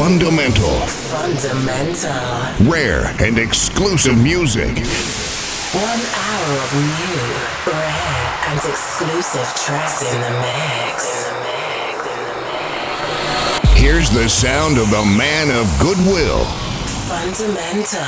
Fundamental. Rare and exclusive music. 1 hour of new, rare and exclusive tracks in the mix. Here's the sound of the man of goodwill. Fundamental.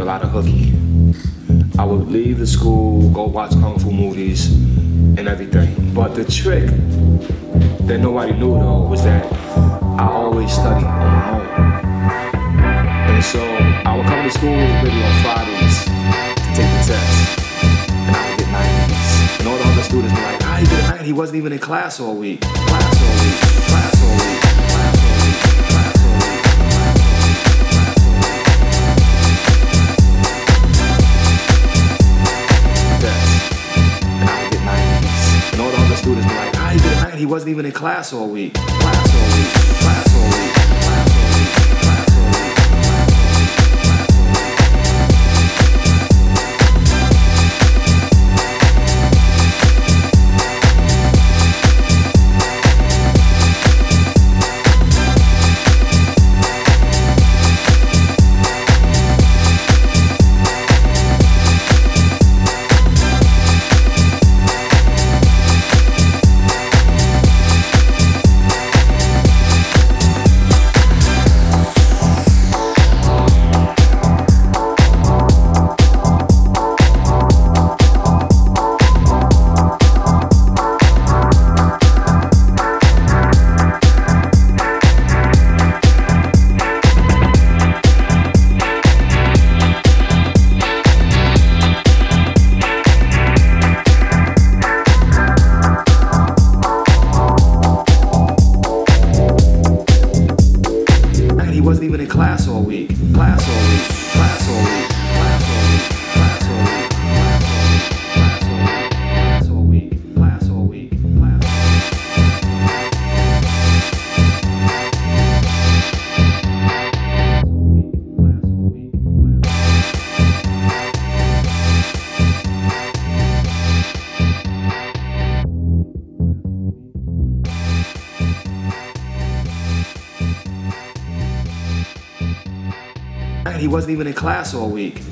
A lot of hooky. I would leave the school, go watch kung fu movies and everything. But the trick that nobody knew though was that I always studied on my own. And so I would come to school maybe on Fridays to take the test, and I would get 90s. And all the other students were like, "How you get a 90? He wasn't even in class all week. He wasn't even in class all week. was even in class all week. He wasn't even in class all week.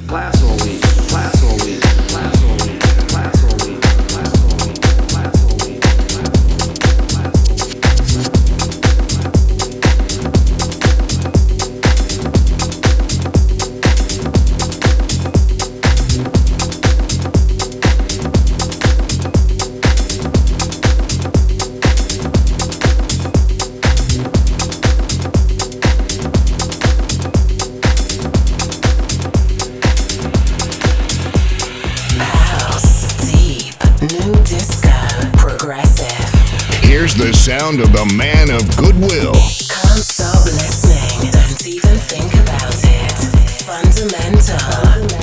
The sound of the man of goodwill. Can't stop listening. Don't even think about it. Fundamental.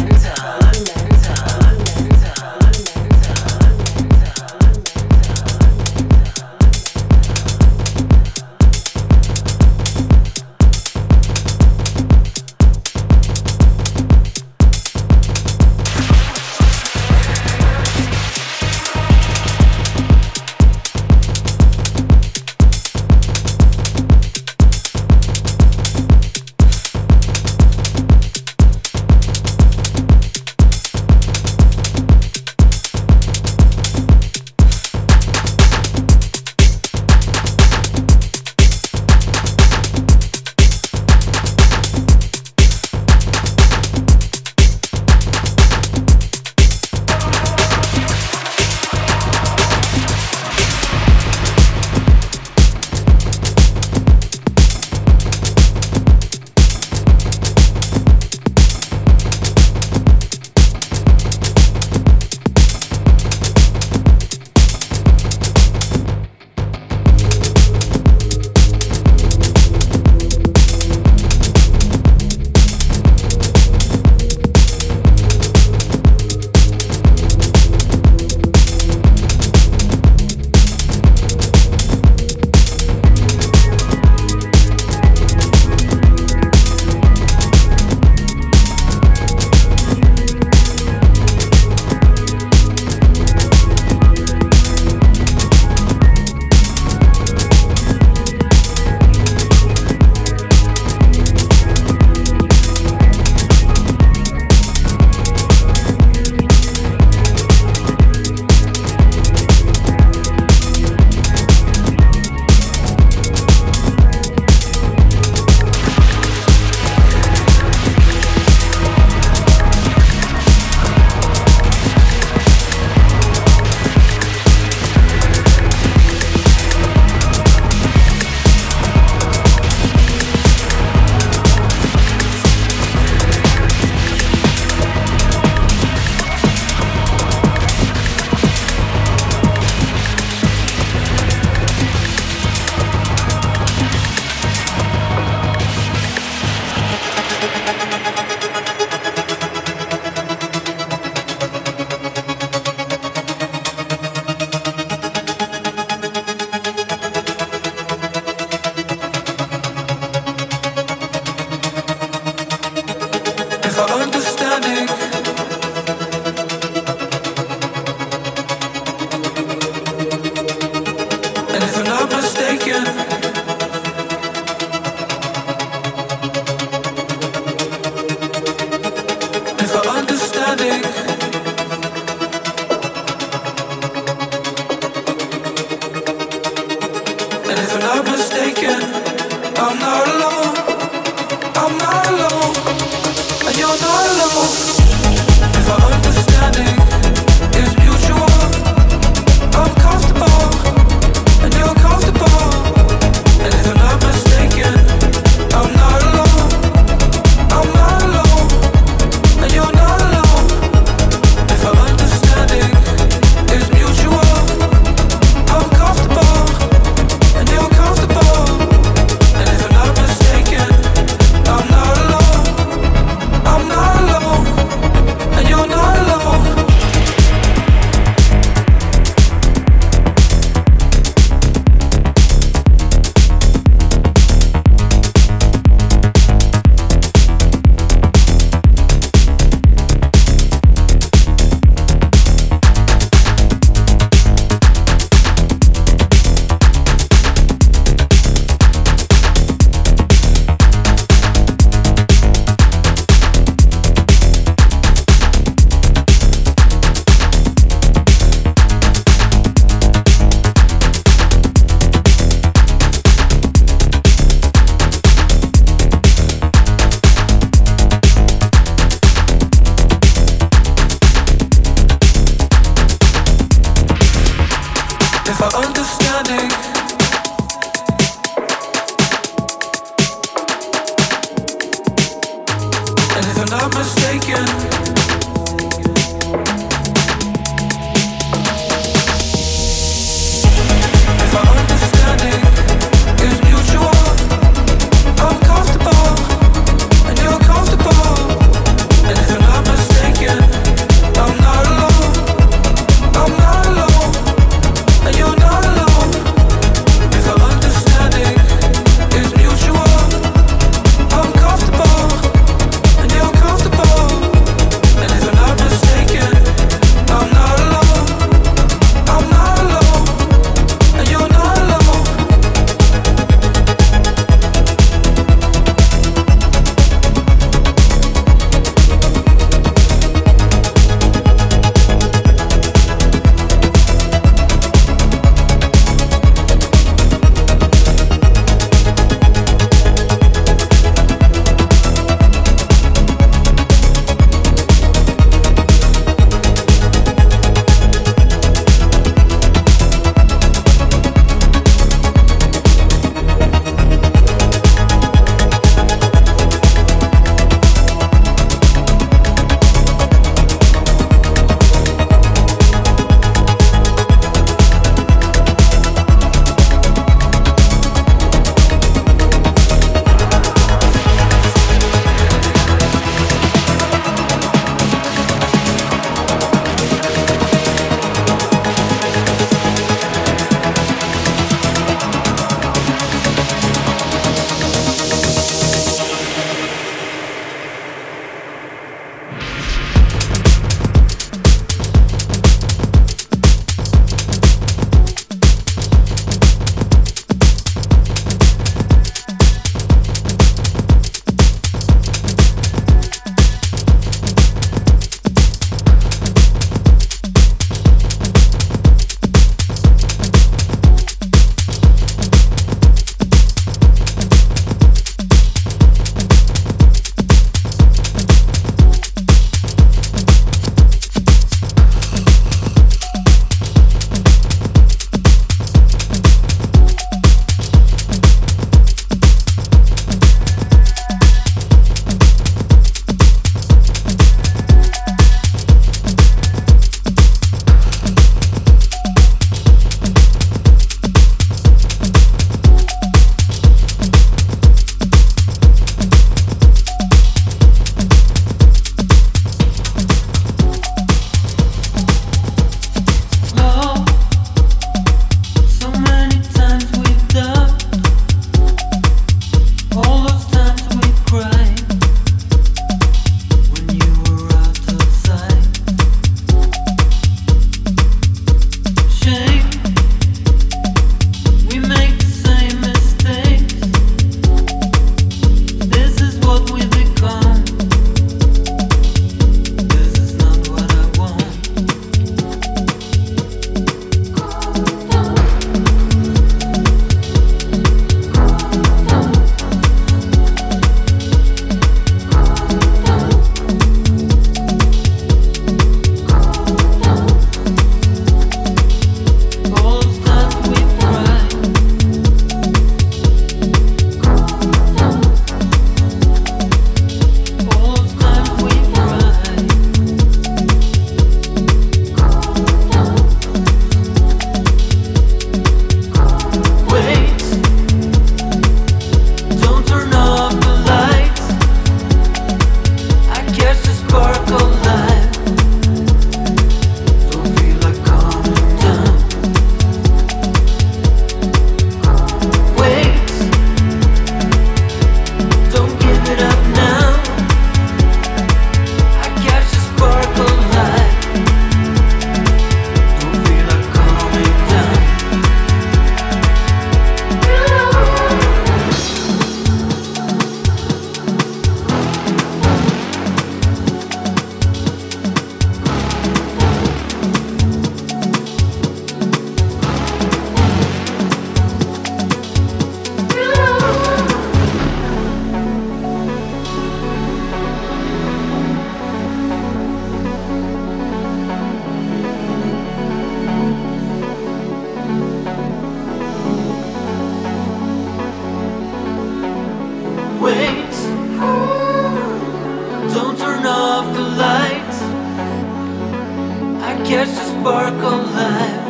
catch the spark of life.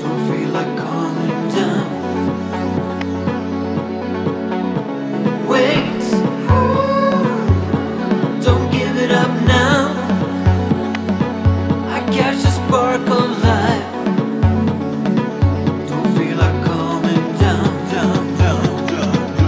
Don't feel like calling down. Wait, don't give it up now. I catch the spark of life. Don't feel like calming down, down, down, down, down,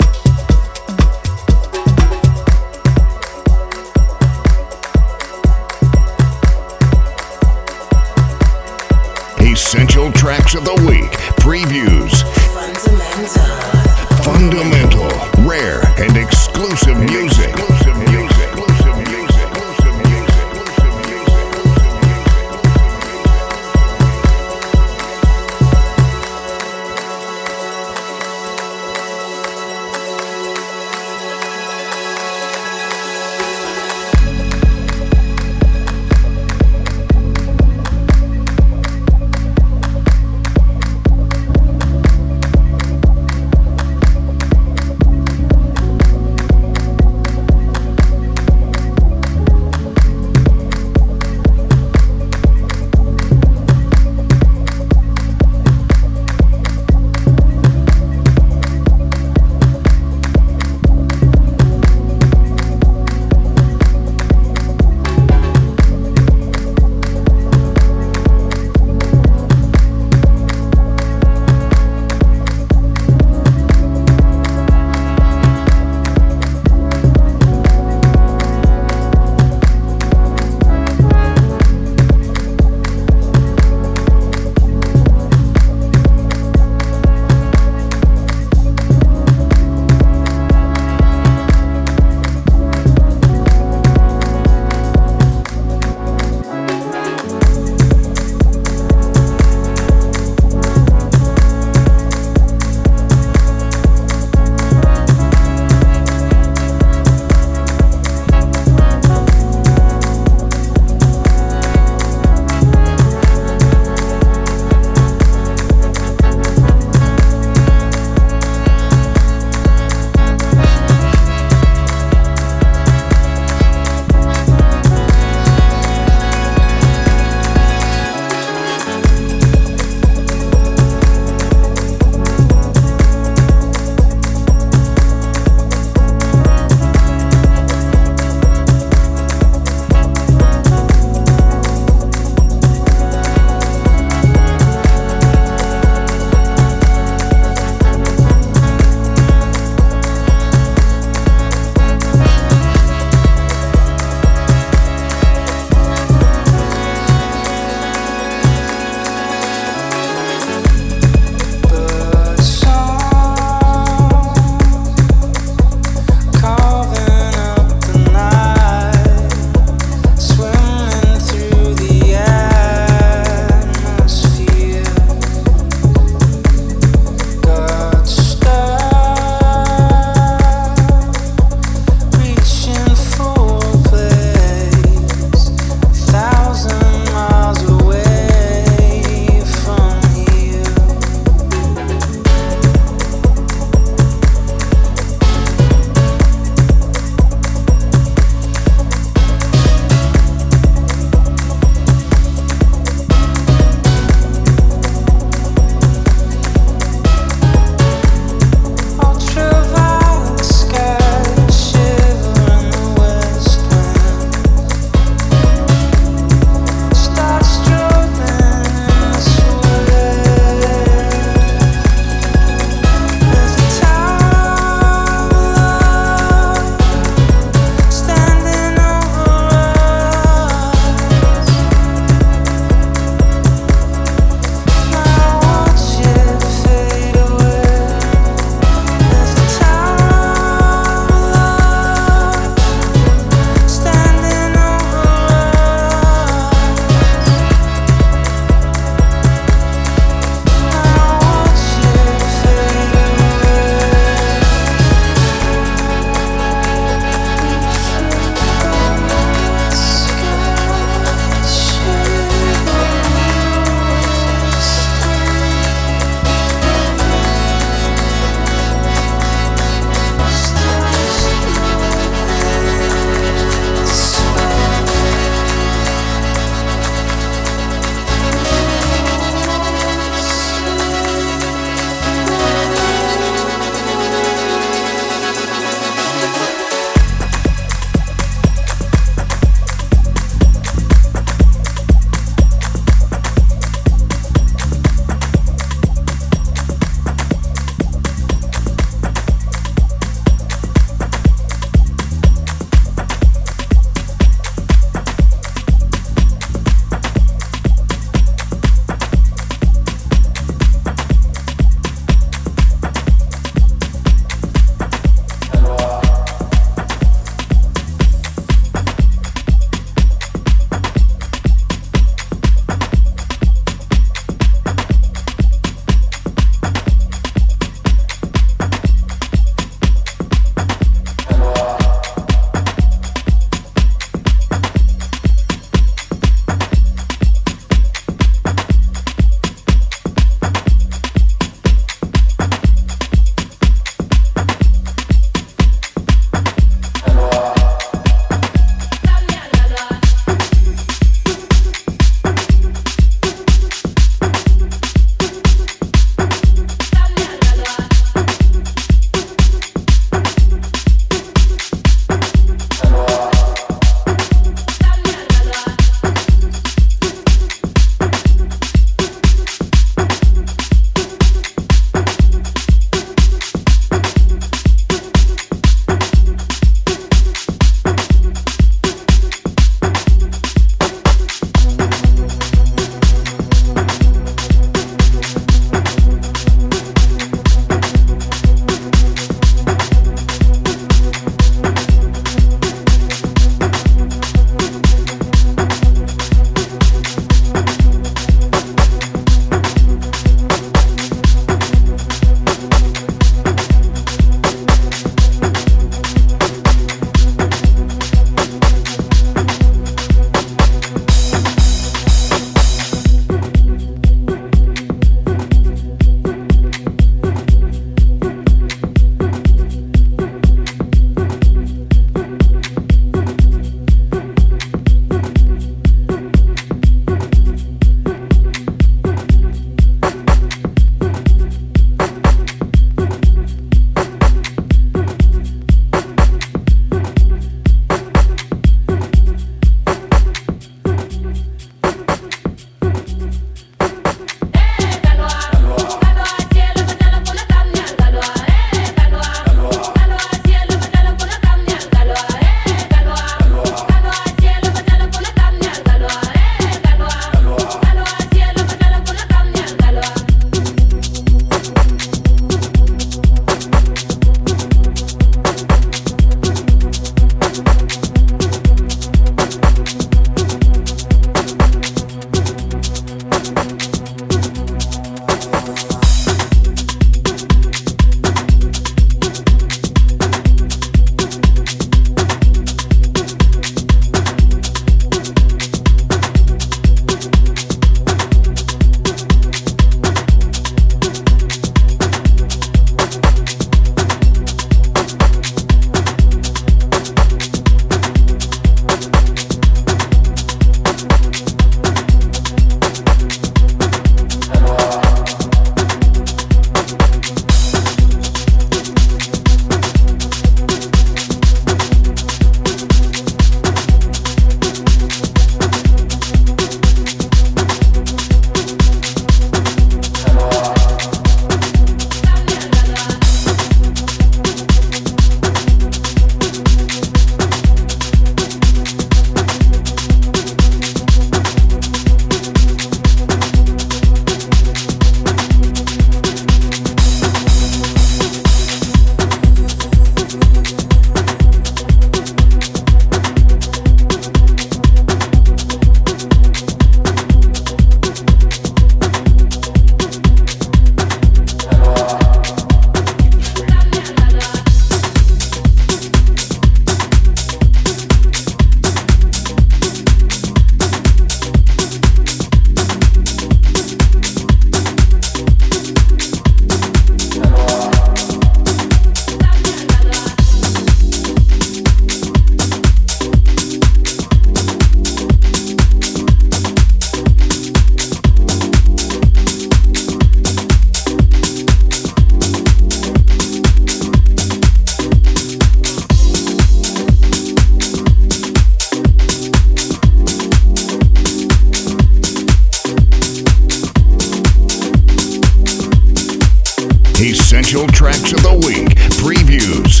Essential Tracks of the Week, Previews,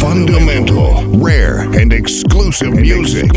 Fundamental, Rare and Exclusive Music.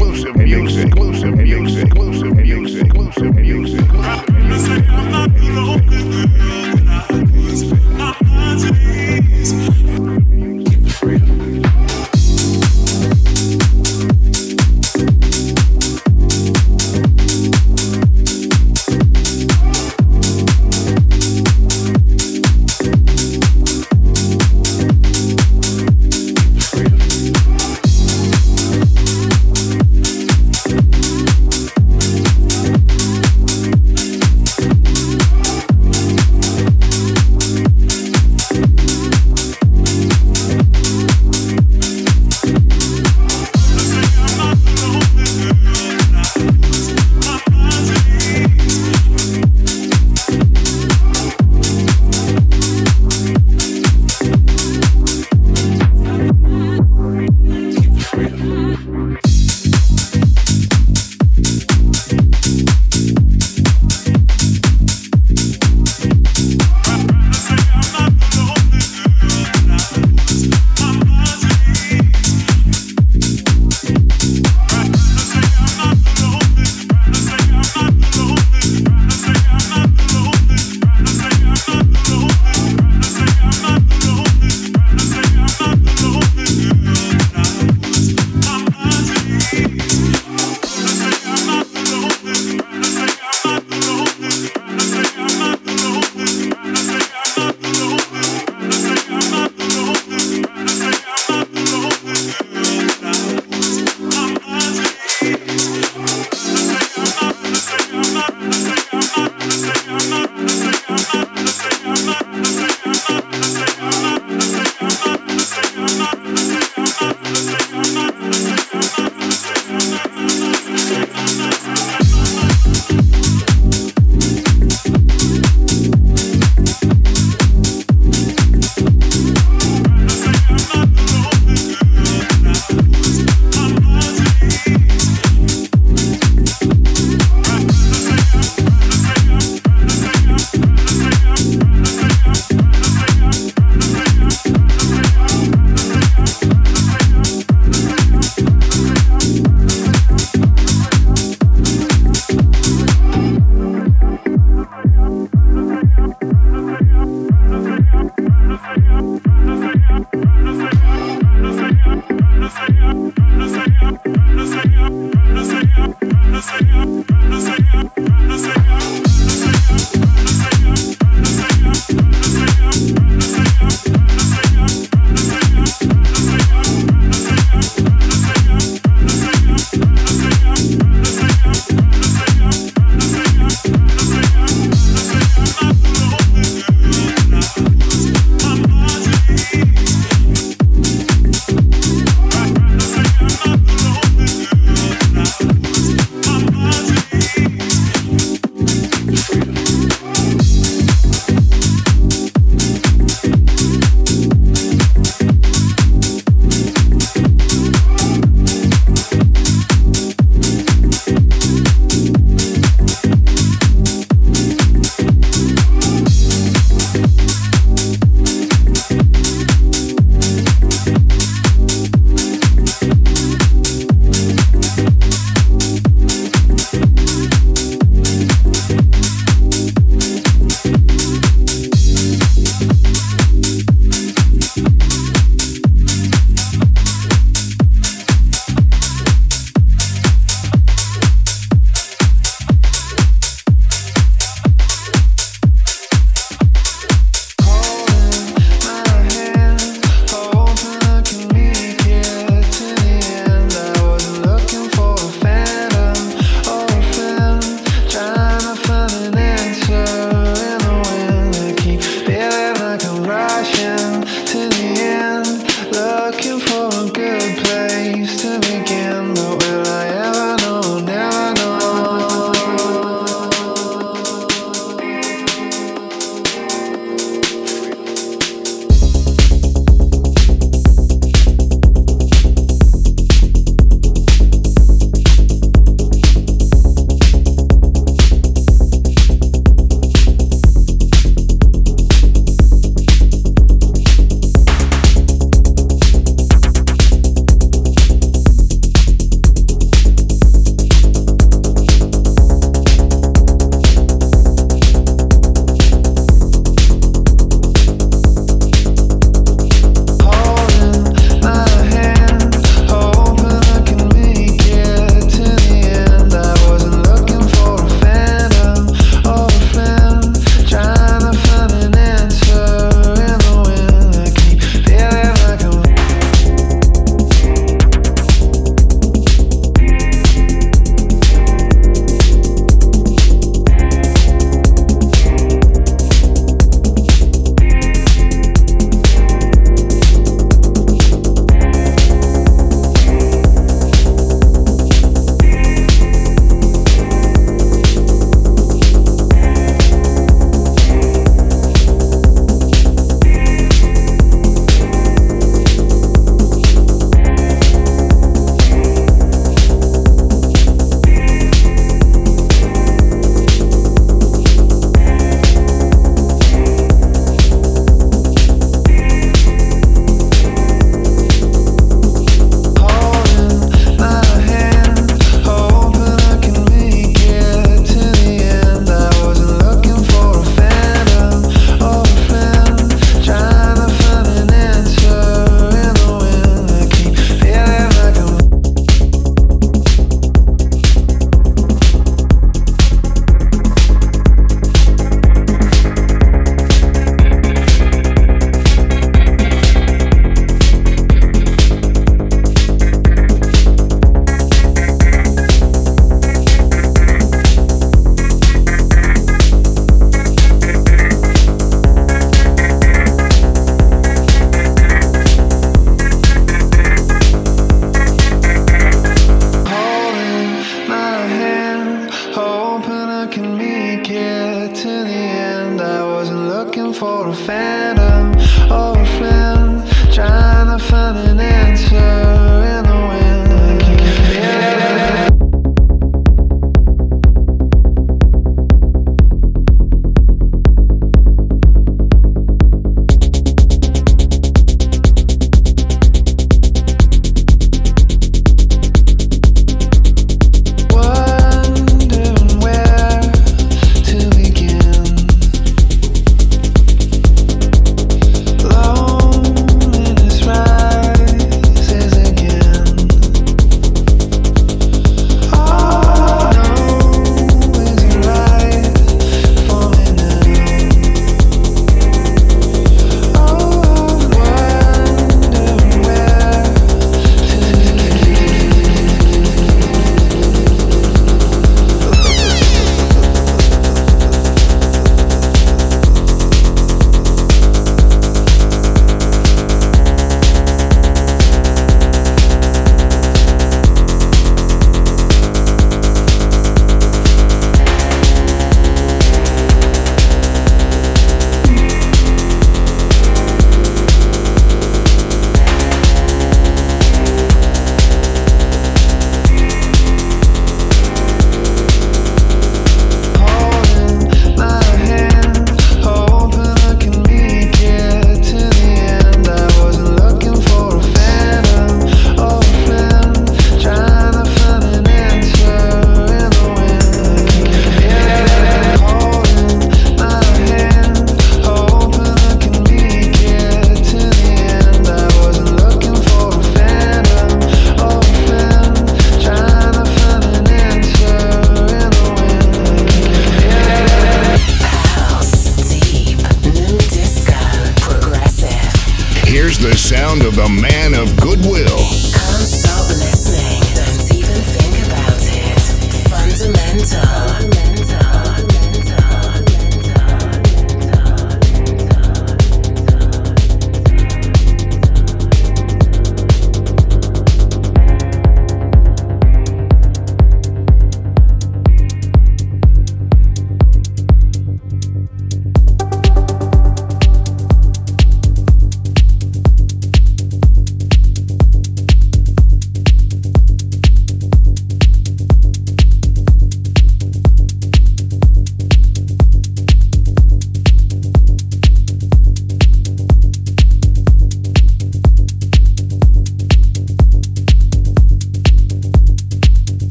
the man of goodwill. Can't stop listening. Don't even think about it.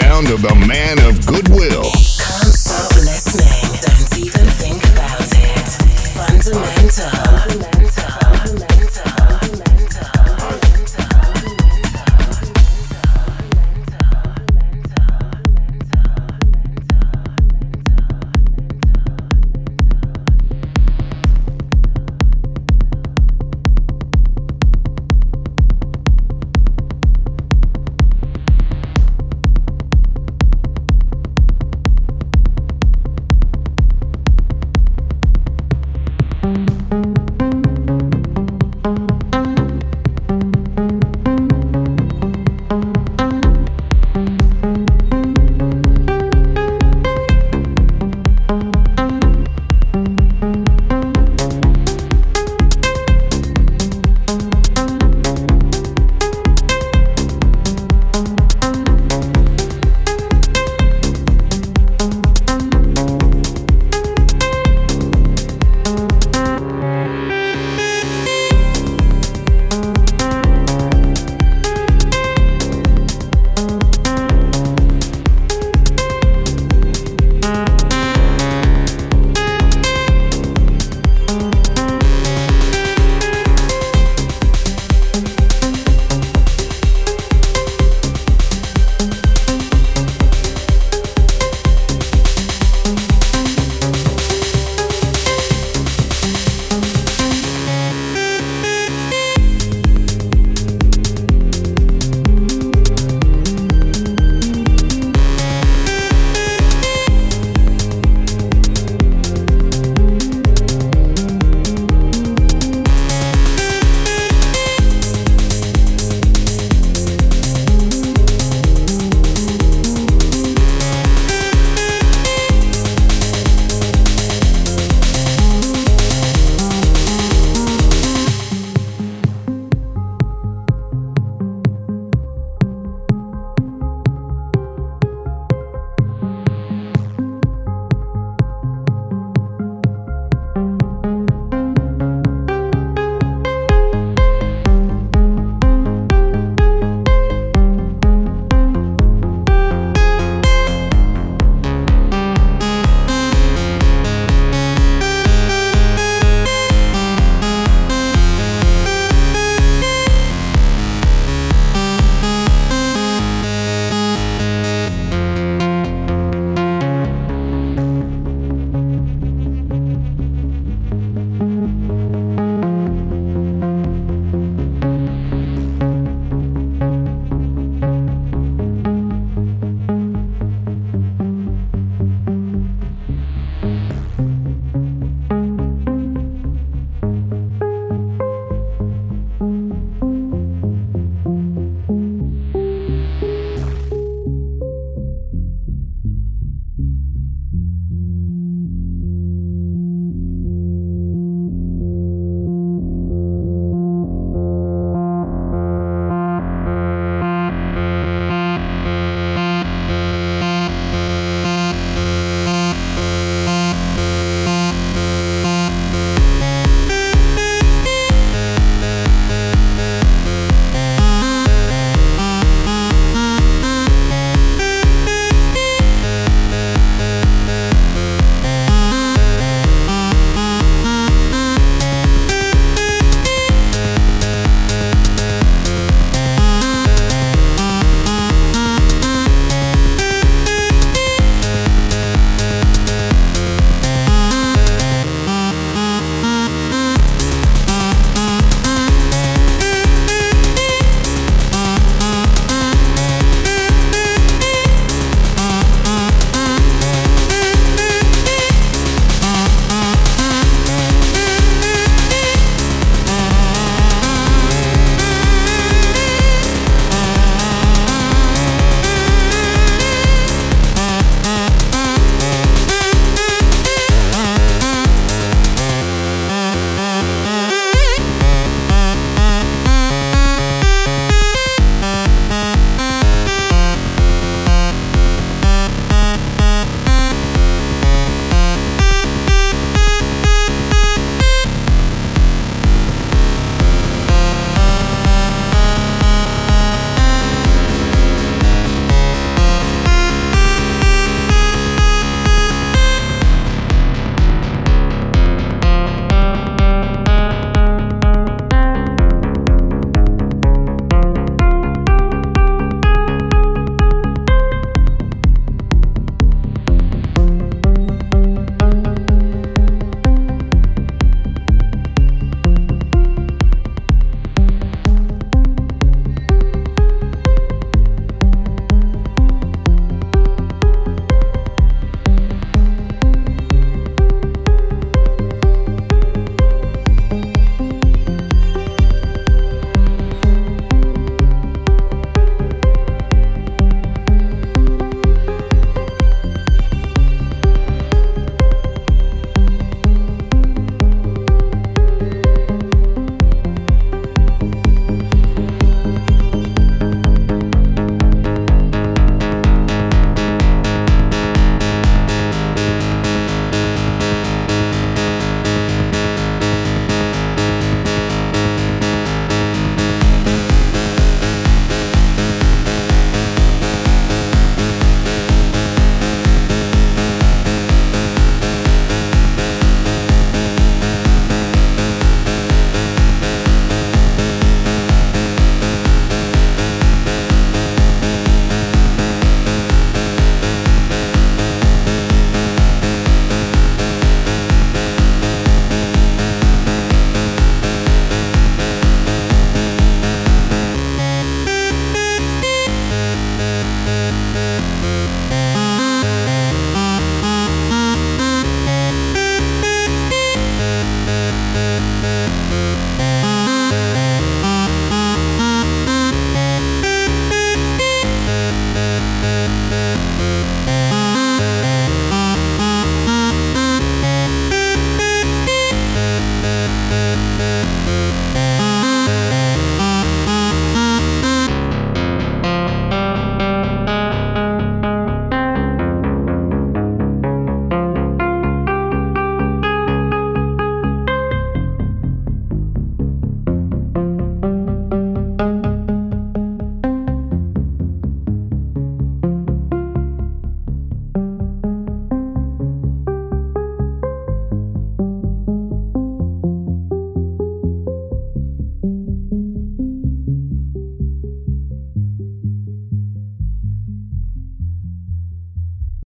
sound of the man of goodwill.